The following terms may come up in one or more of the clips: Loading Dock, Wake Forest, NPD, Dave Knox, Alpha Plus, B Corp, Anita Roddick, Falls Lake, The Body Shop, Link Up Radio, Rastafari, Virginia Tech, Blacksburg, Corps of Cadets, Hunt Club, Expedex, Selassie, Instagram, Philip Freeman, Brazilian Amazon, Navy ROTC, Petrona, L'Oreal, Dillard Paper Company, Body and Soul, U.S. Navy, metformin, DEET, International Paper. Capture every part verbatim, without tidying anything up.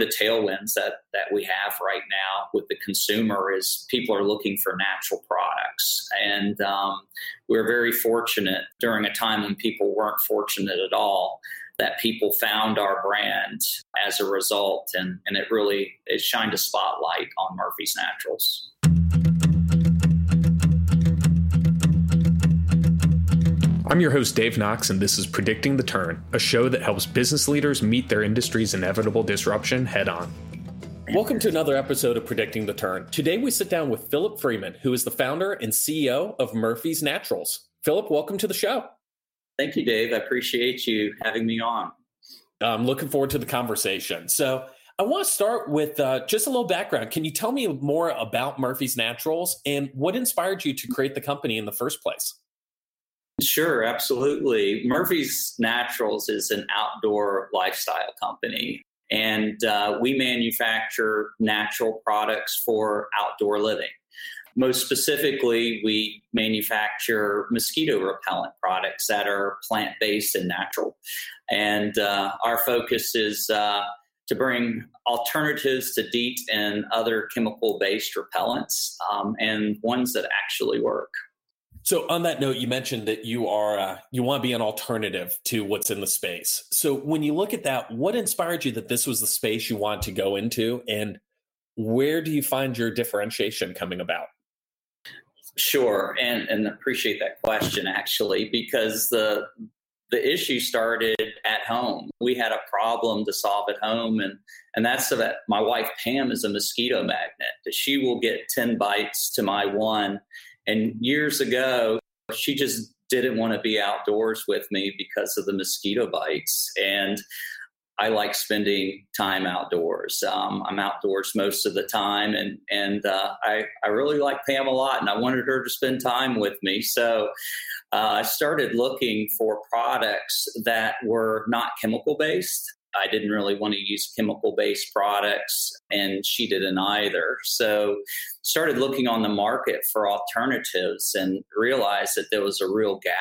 the tailwinds that, that we have right now with the consumer is people are looking for natural products. And um, we're very fortunate during a time when people weren't fortunate at all that people found our brand as a result. And, and it really, it shined a spotlight on Murphy's Naturals. I'm your host, Dave Knox, and this is Predicting the Turn, a show that helps business leaders meet their industry's inevitable disruption head on. Welcome to another episode of Predicting the Turn. Today, we sit down with Philip Freeman, who is the founder and C E O of Murphy's Naturals. Philip, welcome to the show. Thank you, Dave. I appreciate you having me on. I'm looking forward to the conversation. So I want to start with uh, just a little background. Can you tell me more about Murphy's Naturals and what inspired you to create the company in the first place? Sure, absolutely. Murphy's Naturals is an outdoor lifestyle company, and uh, we manufacture natural products for outdoor living. Most specifically, we manufacture mosquito repellent products that are plant-based and natural. And uh, our focus is uh, to bring alternatives to DEET and other chemical-based repellents um, and ones that actually work. So on that note, you mentioned that you are uh, you want to be an alternative to what's in the space. So when you look at that, what inspired you that this was the space you want to go into, and where do you find your differentiation coming about? Sure, and and appreciate that question actually, because the the issue started at home. We had a problem to solve at home, and and that's so that my wife Pam is a mosquito magnet. She will get ten bites to my one. And years ago, she just didn't want to be outdoors with me because of the mosquito bites. And I like spending time outdoors. Um, I'm outdoors most of the time. And and uh, I, I really like Pam a lot, and I wanted her to spend time with me. So uh, I started looking for products that were not chemical-based. I didn't really want to use chemical-based products, and she didn't either. So started looking on the market for alternatives and realized that there was a real gap.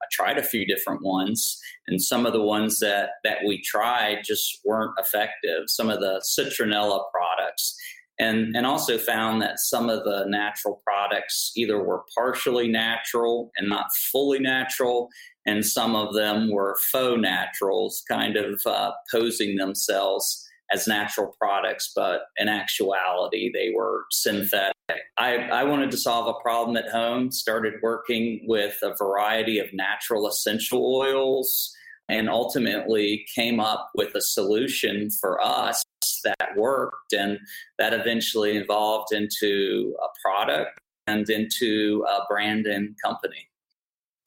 I tried a few different ones, and some of the ones that, that we tried just weren't effective. Some of the citronella products, and, and also found that some of the natural products either were partially natural and not fully natural, and some of them were faux naturals, kind of uh, posing themselves as natural products, but in actuality, they were synthetic. I, I wanted to solve a problem at home, started working with a variety of natural essential oils, and ultimately came up with a solution for us that worked, and that eventually evolved into a product and into a brand and company.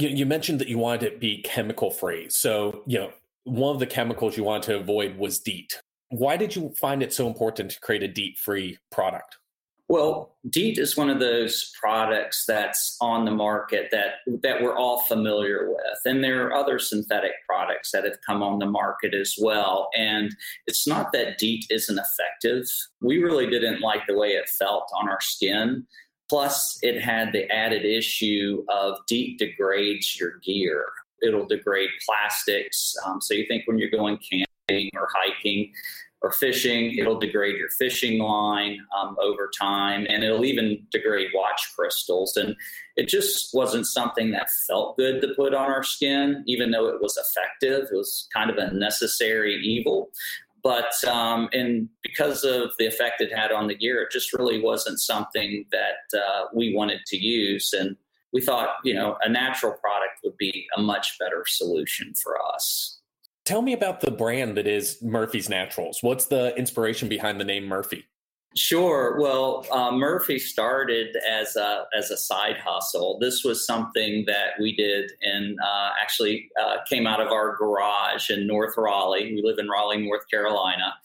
You mentioned that you wanted it be chemical-free. So, you know, one of the chemicals you wanted to avoid was DEET. Why did you find it so important to create a DEET-free product? Well, DEET is one of those products that's on the market that, that we're all familiar with. And there are other synthetic products that have come on the market as well. And it's not that DEET isn't effective. We really didn't like the way it felt on our skin. Plus, it had the added issue of DEET degrades your gear. It'll degrade plastics. Um, so you think when you're going camping or hiking or fishing, it'll degrade your fishing line um, over time, and it'll even degrade watch crystals. And it just wasn't something that felt good to put on our skin, even though it was effective. It was kind of a necessary evil. But um, and because of the effect it had on the gear, it just really wasn't something that uh, we wanted to use. And we thought, you know, a natural product would be a much better solution for us. Tell me about the brand that is Murphy's Naturals. What's the inspiration behind the name Murphy? Sure. Well, uh, Murphy started as a as a side hustle. This was something that we did and uh, actually uh, came out of our garage in North Raleigh. We live in Raleigh, North Carolina.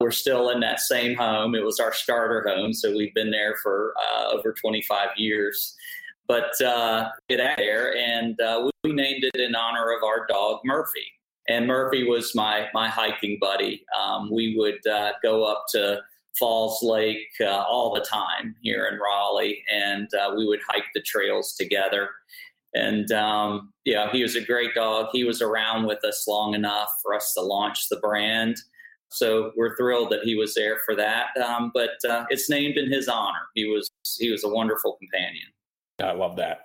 We're still in that same home. It was our starter home, so we've been there for uh, over twenty-five years. But uh, it out there, and uh, we named it in honor of our dog Murphy. And Murphy was my my hiking buddy. Um, we would uh, go up to Falls Lake uh, all the time here in Raleigh, and uh, we would hike the trails together. And, um, yeah, he was a great dog. He was around with us long enough for us to launch the brand. So we're thrilled that he was there for that. Um, but uh, it's named in his honor. He was he was a wonderful companion. I love that.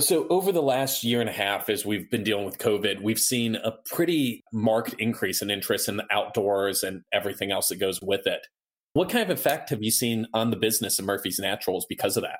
So over the last year and a half, as we've been dealing with COVID, we've seen a pretty marked increase in interest in the outdoors and everything else that goes with it. What kind of effect have you seen on the business of Murphy's Naturals because of that?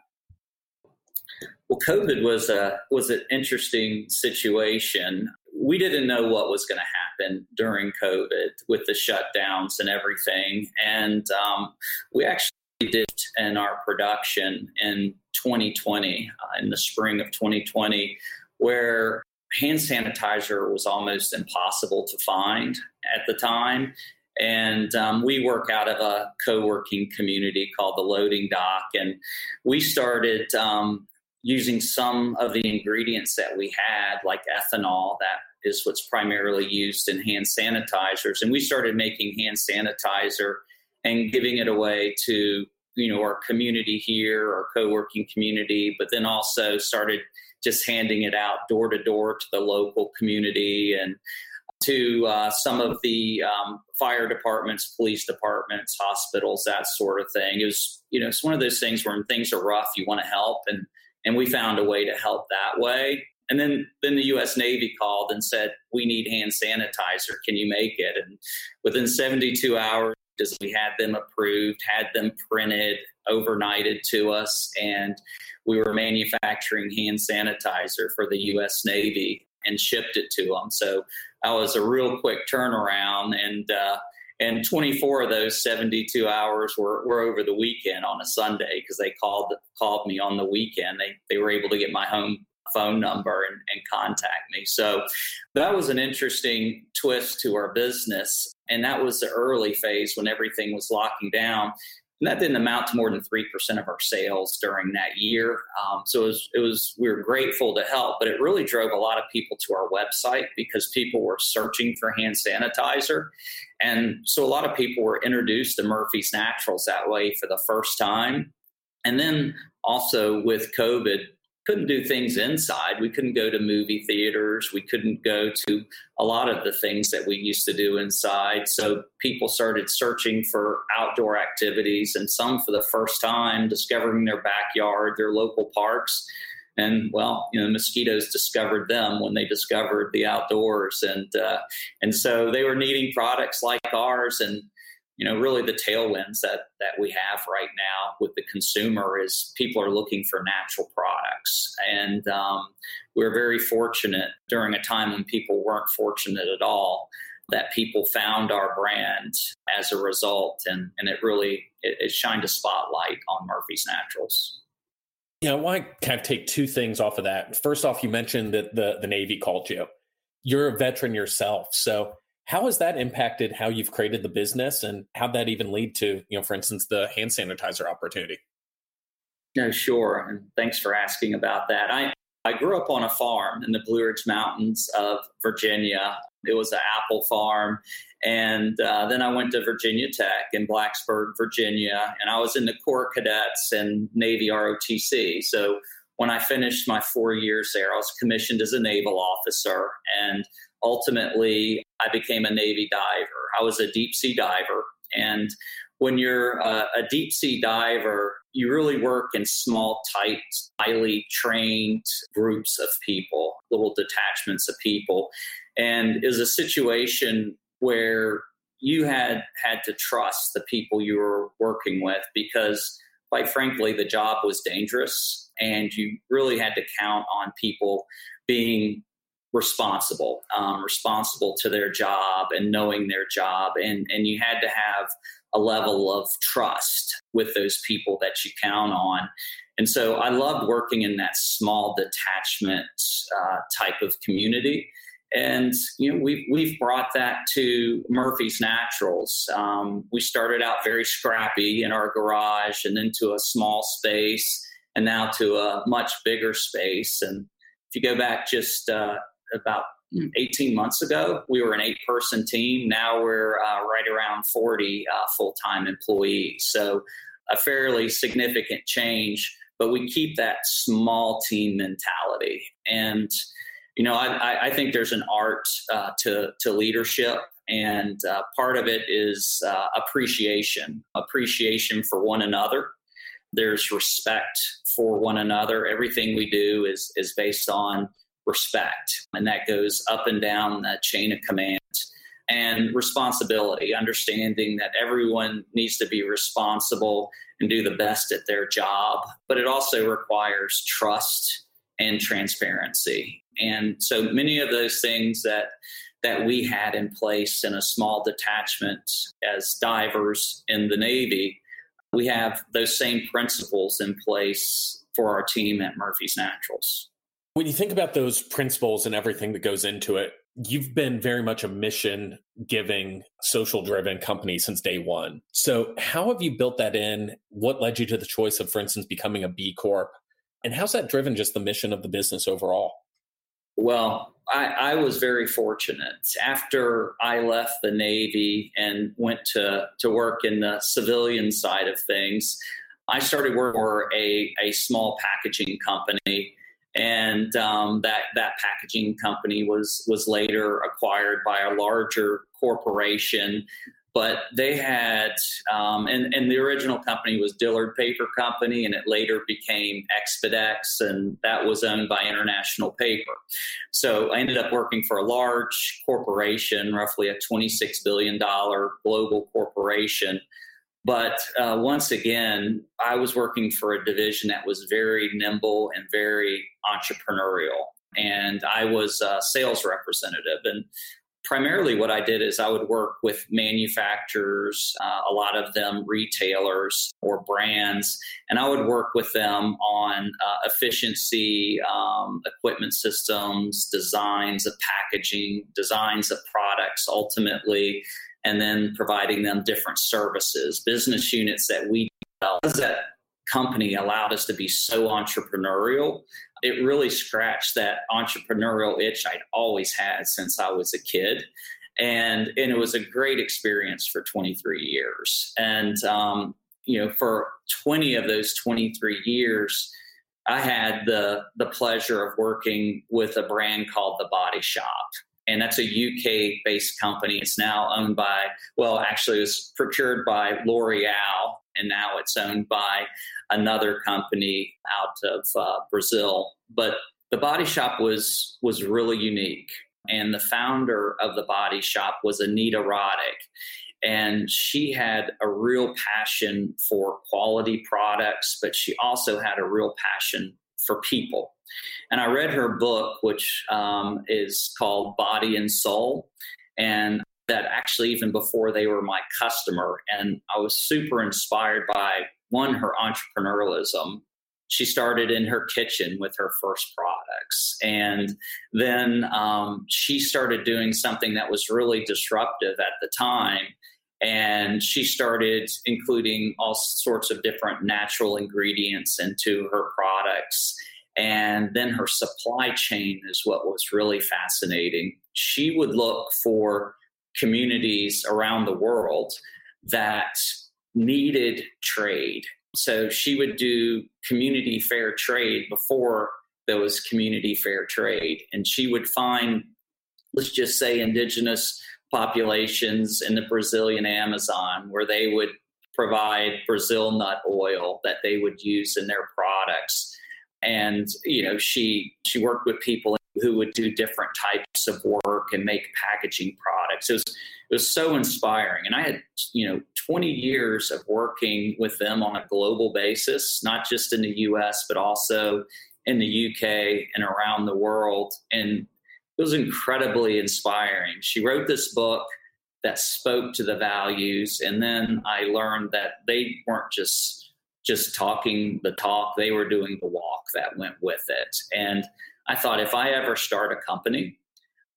Well, COVID was a, was an interesting situation. We didn't know what was going to happen during COVID with the shutdowns and everything. And um, we actually did in our production in twenty twenty, uh, in the spring of twenty twenty, where hand sanitizer was almost impossible to find at the time. And um, we work out of a co-working community called the Loading Dock. And we started um, using some of the ingredients that we had, like ethanol, that is what's primarily used in hand sanitizers. And we started making hand sanitizer and giving it away to, you know, our community here, our co-working community, but then also started just handing it out door to door to the local community and to uh, some of the um, fire departments, police departments, hospitals, that sort of thing. It was, you know, it's one of those things where when things are rough, you want to help. And, and we found a way to help that way. And then, then the U S Navy called and said, we need hand sanitizer. Can you make it? And within seventy-two hours, we had them approved, had them printed, overnighted to us, and we were manufacturing hand sanitizer for the U S Navy and shipped it to them. So that was a real quick turnaround, and uh, and twenty-four of those seventy-two hours were, were over the weekend on a Sunday because they called called me on the weekend. They they were able to get my home phone number and, and contact me. So that was an interesting twist to our business. And that was the early phase when everything was locking down. And that didn't amount to more than three percent of our sales during that year. Um, so it was, it was, we were grateful to help, but it really drove a lot of people to our website because people were searching for hand sanitizer. And so a lot of people were introduced to Murphy's Naturals that way for the first time. And then also with COVID, couldn't do things inside. We couldn't go to movie theaters. We couldn't go to a lot of the things that we used to do inside. So people started searching for outdoor activities, and some for the first time discovering their backyard, their local parks. And well, you know, mosquitoes discovered them when they discovered the outdoors. And, uh, and so they were needing products like ours. And you know, really the tailwinds that, that we have right now with the consumer is people are looking for natural products. And um, we were very fortunate during a time when people weren't fortunate at all that people found our brand as a result. And, and it really, it, it shined a spotlight on Murphy's Naturals. Yeah, you know, I want to kind of take two things off of that. First off, you mentioned that the, the Navy called you. You're a veteran yourself. So how has that impacted how you've created the business and how that even lead to, you know, for instance, the hand sanitizer opportunity? No, sure. And thanks for asking about that. I, I grew up on a farm in the Blue Ridge Mountains of Virginia. It was an apple farm. And uh, then I went to Virginia Tech in Blacksburg, Virginia, and I was in the Corps of Cadets and Navy R O T C. So when I finished my four years there, I was commissioned as a naval officer, and ultimately, I became a Navy diver. I was a deep sea diver. And when you're a, a deep sea diver, you really work in small, tight, highly trained groups of people, little detachments of people. And it was a situation where you had had to trust the people you were working with because, quite frankly, the job was dangerous. And you really had to count on people being responsible, um, responsible to their job and knowing their job. And, and you had to have a level of trust with those people that you count on. And so I loved working in that small detachment uh, type of community. And, you know, we've, we've brought that to Murphy's Naturals. Um, we started out very scrappy in our garage and then to a small space and now to a much bigger space. And if you go back just, uh, about eighteen months ago, we were an eight-person team. Now we're uh, right around forty uh, full-time employees. So a fairly significant change, but we keep that small team mentality. And, you know, I, I think there's an art uh, to, to leadership. And uh, part of it is uh, appreciation, appreciation for one another. There's respect for one another. Everything we do is is based on respect. And that goes up and down the chain of command. And responsibility, understanding that everyone needs to be responsible and do the best at their job. But it also requires trust and transparency. And so many of those things that that we had in place in a small detachment as divers in the Navy, we have those same principles in place for our team at Murphy's Naturals. When you think about those principles and everything that goes into it, you've been very much a mission-giving, social-driven company since day one. So how have you built that in? What led you to the choice of, for instance, becoming a B Corp? And how's that driven just the mission of the business overall? Well, I, I was very fortunate. After I left the Navy and went to, to work in the civilian side of things, I started working for a, a small packaging company. And um, that that packaging company was was later acquired by a larger corporation. But they had, um, and, and the original company was Dillard Paper Company, and it later became Expedex, and that was owned by International Paper. So I ended up working for a large corporation, roughly a twenty-six billion dollars global corporation. But uh, once again, I was working for a division that was very nimble and very entrepreneurial. And I was a sales representative. And primarily what I did is I would work with manufacturers, uh, a lot of them retailers or brands, and I would work with them on uh, efficiency, um, equipment systems, designs of packaging, designs of products ultimately, and then providing them different services, business units that we developed. Because that company allowed us to be so entrepreneurial, it really scratched that entrepreneurial itch I'd always had since I was a kid. And, and it was a great experience for twenty-three years. And, um, you know, for twenty of those twenty-three years, I had the, the pleasure of working with a brand called The Body Shop. And that's a U K-based company. It's now owned by, well, actually it was procured by L'Oreal, and now it's owned by another company out of uh, Brazil. But The Body Shop was was really unique. And the founder of The Body Shop was Anita Roddick. And she had a real passion for quality products, but she also had a real passion for people. And I read her book, which um, is called Body and Soul, and that actually even before they were my customer. And I was super inspired by, one, her entrepreneurialism. She started in her kitchen with her first products. And then um, she started doing something that was really disruptive at the time. And she started including all sorts of different natural ingredients into her products. And then her supply chain is what was really fascinating. She would look for communities around the world that needed trade. So she would do community fair trade before there was community fair trade. And she would find, let's just say, indigenous populations in the Brazilian Amazon, where they would provide Brazil nut oil that they would use in their products. And, you know, she she worked with people who would do different types of work and make packaging products. It was, it was so inspiring. And I had, you know, twenty years of working with them on a global basis, not just in the U S, but also in the U K and around the world. And it was incredibly inspiring. She wrote this book that spoke to the values. And then I learned that they weren't just just talking the talk, they were doing the walk that went with it. And I thought, if I ever start a company,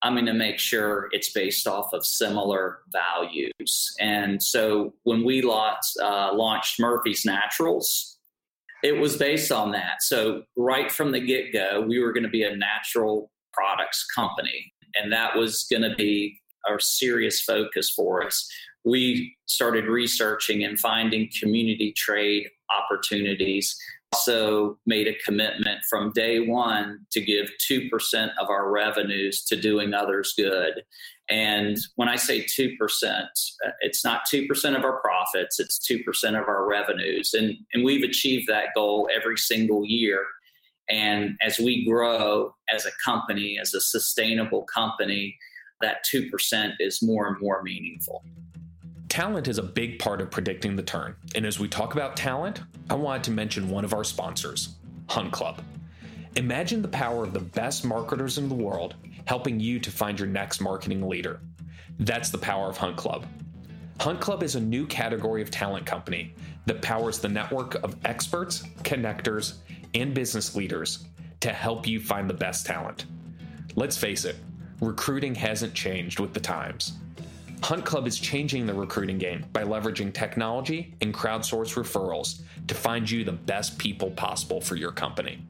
I'm going to make sure it's based off of similar values. And so when we launched, uh, launched Murphy's Naturals, it was based on that. So right from the get-go, we were going to be a natural products company. And that was going to be our serious focus for us. We started researching and finding community trade opportunities. Also made a commitment from day one to give two percent of our revenues to doing others good. And when I say two percent, it's not two percent of our profits, it's two percent of our revenues. And, and we've achieved that goal every single year. And as we grow as a company, as a sustainable company, that two percent is more and more meaningful. Talent is a big part of predicting the turn. And as we talk about talent, I wanted to mention one of our sponsors, Hunt Club. Imagine the power of the best marketers in the world helping you to find your next marketing leader. That's the power of Hunt Club. Hunt Club is a new category of talent company that powers the network of experts, connectors, and business leaders to help you find the best talent. Let's face it, recruiting hasn't changed with the times. Hunt Club is changing the recruiting game by leveraging technology and crowdsource referrals to find you the best people possible for your company.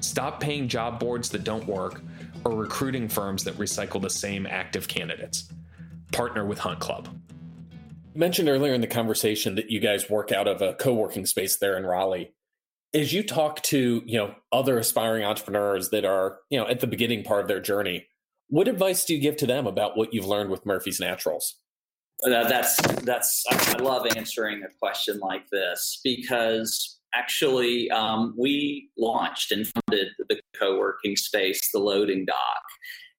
Stop paying job boards that don't work or recruiting firms that recycle the same active candidates. Partner with Hunt Club. You mentioned earlier in the conversation that you guys work out of a co-working space there in Raleigh. As you talk to, you know, other aspiring entrepreneurs that are, you know, at the beginning part of their journey, what advice do you give to them about what you've learned with Murphy's Naturals? That's, that's, I love answering a question like this because actually um, we launched and funded the co-working space, the Loading Dock.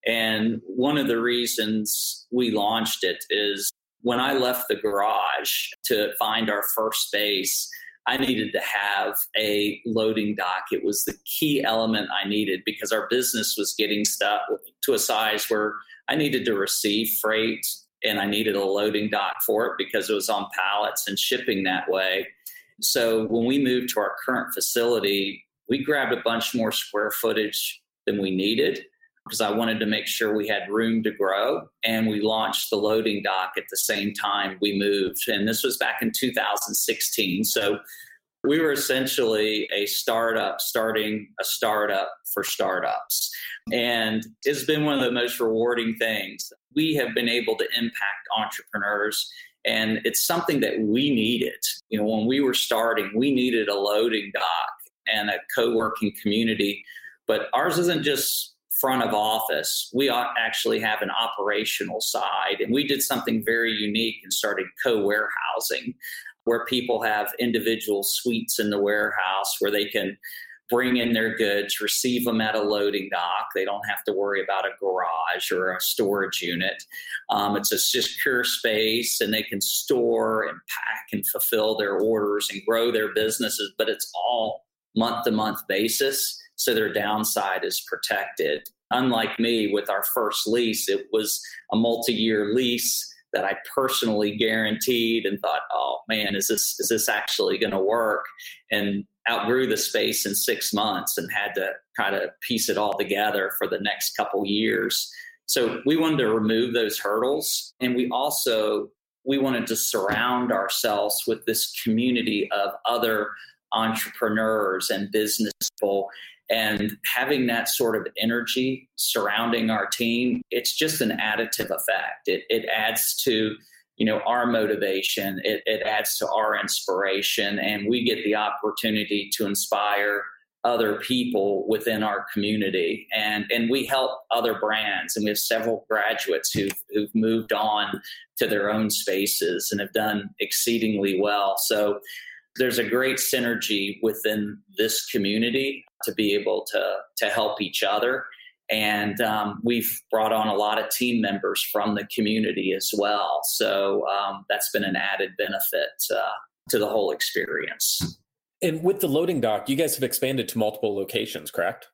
And one of the reasons we launched it is when I left the garage to find our first space, I needed to have a loading dock. It was the key element I needed because our business was getting stuck to a size where I needed to receive freight and I needed a loading dock for it because it was on pallets and shipping that way. So when we moved to our current facility, we grabbed a bunch more square footage than we needed because I wanted to make sure we had room to grow. And we launched the loading dock at the same time we moved. And this was back in two thousand sixteen. So we were essentially a startup starting a startup for startups. And it's been one of the most rewarding things. We have been able to impact entrepreneurs. And it's something that we needed. You know, when we were starting, we needed a loading dock and a co-working community. But ours isn't just front of office, we actually have an operational side. And we did something very unique and started co-warehousing, where people have individual suites in the warehouse where they can bring in their goods, receive them at a loading dock. They don't have to worry about a garage or a storage unit. Um, it's a secure space and they can store and pack and fulfill their orders and grow their businesses, but it's all month-to-month basis. So their downside is protected. Unlike me with our first lease, it was a multi-year lease that I personally guaranteed and thought, oh man, is this is this actually going to work? And outgrew the space in six months and had to kind of piece it all together for the next couple years. So we wanted to remove those hurdles. And we also, we wanted to surround ourselves with this community of other entrepreneurs and business people. And having that sort of energy surrounding our team, it's just an additive effect. It, it adds to, you know, our motivation. It, it adds to our inspiration. And we get the opportunity to inspire other people within our community. And, and we help other brands. And we have several graduates who've, who've moved on to their own spaces and have done exceedingly well. So there's a great synergy within this community to be able to, to help each other. And um, we've brought on a lot of team members from the community as well. So um, that's been an added benefit uh, to the whole experience. And with the loading dock, you guys have expanded to multiple locations, correct?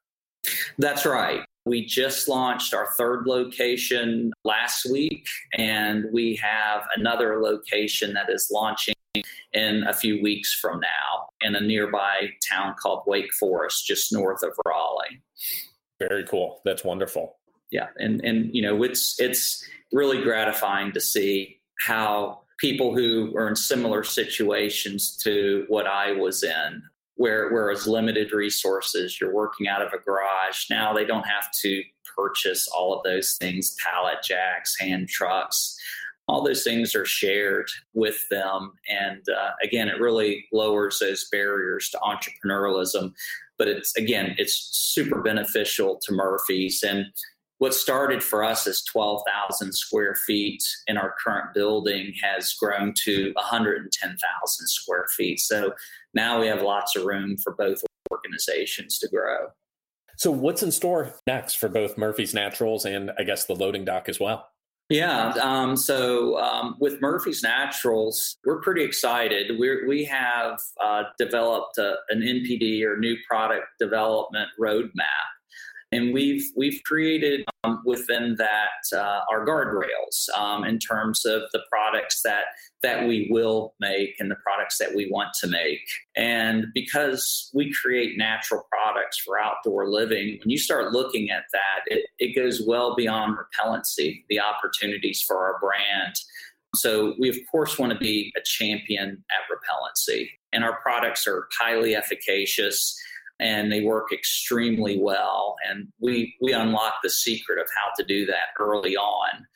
That's right. We just launched our third location last week, and we have another location that is launching in a few weeks from now in a nearby town called Wake Forest, just north of Raleigh. Very cool. That's wonderful. Yeah. And, and you know, it's it's really gratifying to see how people who are in similar situations to what I was in, where whereas limited resources, you're working out of a garage. Now they don't have to purchase all of those things, pallet jacks, hand trucks. All those things are shared with them. And uh, again, it really lowers those barriers to entrepreneurialism. But it's, again, it's super beneficial to Murphy's. And what started for us as twelve thousand square feet in our current building has grown to one hundred ten thousand square feet. So now we have lots of room for both organizations to grow. So what's in store next for both Murphy's Naturals and I guess the Loading Dock as well? Yeah. Um, so um, with Murphy's Naturals, we're pretty excited. We're, we have uh, developed a, an N P D or new product development roadmap. And we've we've created um, within that uh, our guardrails um, in terms of the products that that we will make and the products that we want to make. And because we create natural products for outdoor living, when you start looking at that, it, it goes well beyond repellency, the opportunities for our brand. So we, of course, want to be a champion at repellency. And our products are highly efficacious, and they work extremely well. And we we unlock the secret of how to do that early on.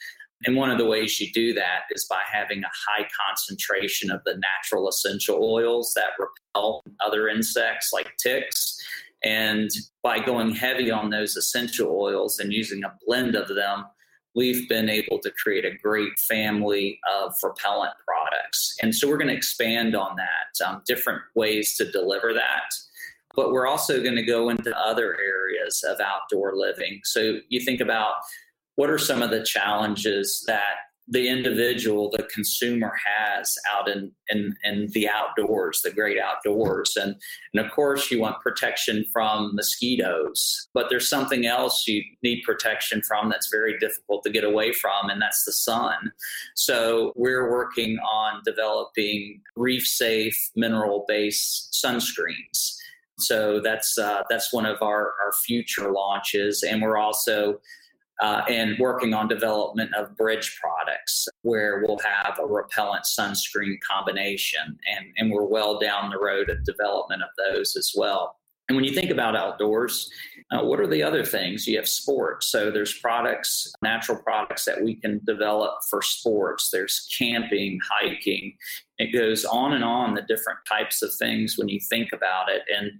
And one of the ways you do that is by having a high concentration of the natural essential oils that repel other insects like ticks. And by going heavy on those essential oils and using a blend of them, we've been able to create a great family of repellent products. And so we're going to expand on that, um, different ways to deliver that. But we're also going to go into other areas of outdoor living. So you think about what are some of the challenges that the individual, the consumer has out in, in, in the outdoors, the great outdoors. And, and of course, you want protection from mosquitoes. But there's something else you need protection from that's very difficult to get away from, and that's the sun. So we're working on developing reef-safe, mineral-based sunscreens. So that's uh, that's one of our, our future launches. And we're also uh, and working on development of bridge products where we'll have a repellent sunscreen combination. And, and we're well down the road of development of those as well. And when you think about outdoors, uh, what are the other things? You have sports. So there's products, natural products that we can develop for sports. There's camping, hiking. It goes on and on, the different types of things when you think about it. And,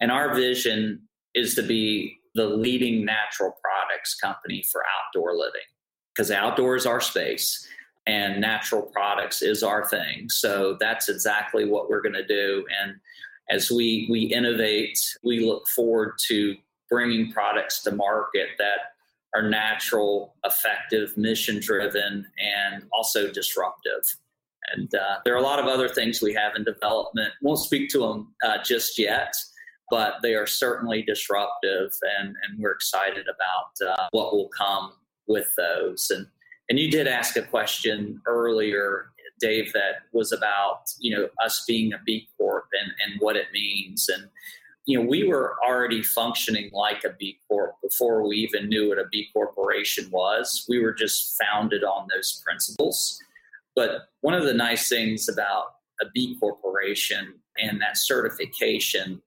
and our vision is to be the leading natural products company for outdoor living, because outdoors is our space and natural products is our thing. So that's exactly what we're going to do. And as we, we innovate, we look forward to bringing products to market that are natural, effective, mission-driven, and also disruptive. And uh, there are a lot of other things we have in development. Won't speak to them uh, just yet, but they are certainly disruptive, and, and we're excited about uh, what will come with those. And and you did ask a question earlier, Dave, that was about, you know, us being a B Corp and, and what it means. And, you know, we were already functioning like a B Corp before we even knew what a B Corporation was. We were just founded on those principles. But one of the nice things about a B Corporation and that certification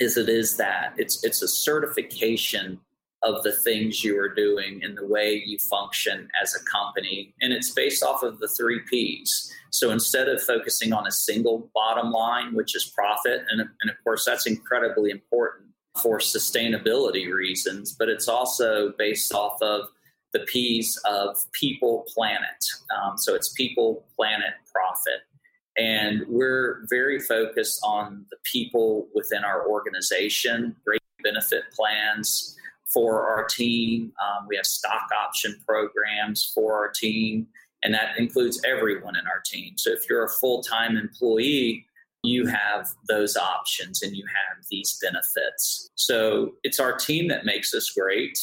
is it is that it's it's a certification of the things you are doing and the way you function as a company. And it's based off of the three P's. So instead of focusing on a single bottom line, which is profit, and, and of course, that's incredibly important for sustainability reasons, but it's also based off of the P's of people, planet. Um, so it's people, planet, profit. And we're very focused on the people within our organization, great benefit plans for our team. Um, we have stock option programs for our team, and that includes everyone in our team. So if you're a full-time employee, you have those options and you have these benefits. So it's our team that makes us great.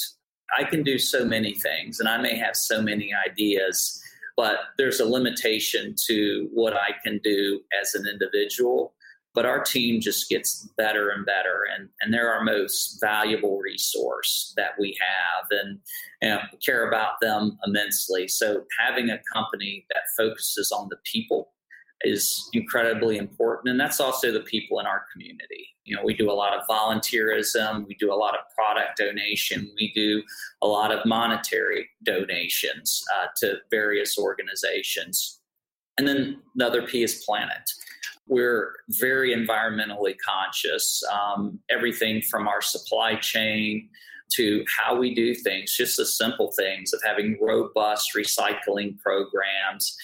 I can do so many things, and I may have so many ideas, but there's a limitation to what I can do as an individual. But our team just gets better and better, and, and they're our most valuable resource that we have, and, and care about them immensely. So having a company that focuses on the people is incredibly important, and that's also the people in our community. You know, we do a lot of volunteerism, we do a lot of product donation, we do a lot of monetary donations uh, to various organizations. And then the other P is planet. We're very environmentally conscious, um, everything from our supply chain to how we do things, just the simple things of having robust recycling programs,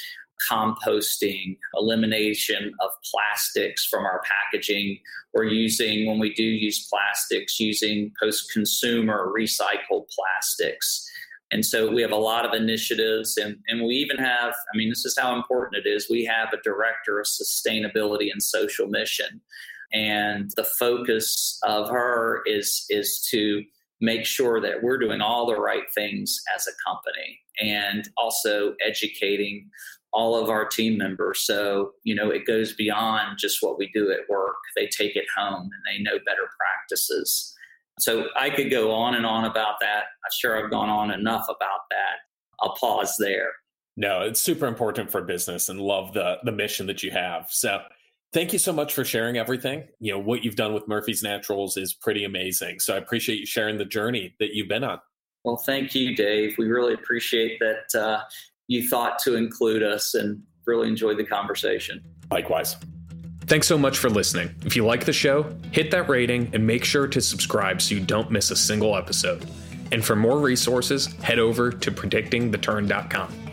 composting, elimination of plastics from our packaging, or using, when we do use plastics, using post-consumer recycled plastics. And so we have a lot of initiatives, and, and we even have, I mean, this is how important it is. We have a director of sustainability and social mission. And the focus of her is, is to make sure that we're doing all the right things as a company, and also educating all of our team members. So, you know, it goes beyond just what we do at work. They take it home and they know better practices. So I could go on and on about that. I'm sure I've gone on enough about that. I'll pause there. No, it's super important for business, and love the the mission that you have. So thank you so much for sharing everything. You know, what you've done with Murphy's Naturals is pretty amazing. So I appreciate you sharing the journey that you've been on. Well, thank you, Dave. We really appreciate that uh, you thought to include us, and really enjoyed the conversation. Likewise. Thanks so much for listening. If you like the show, hit that rating and make sure to subscribe so you don't miss a single episode. And for more resources, head over to predicting the turn dot com.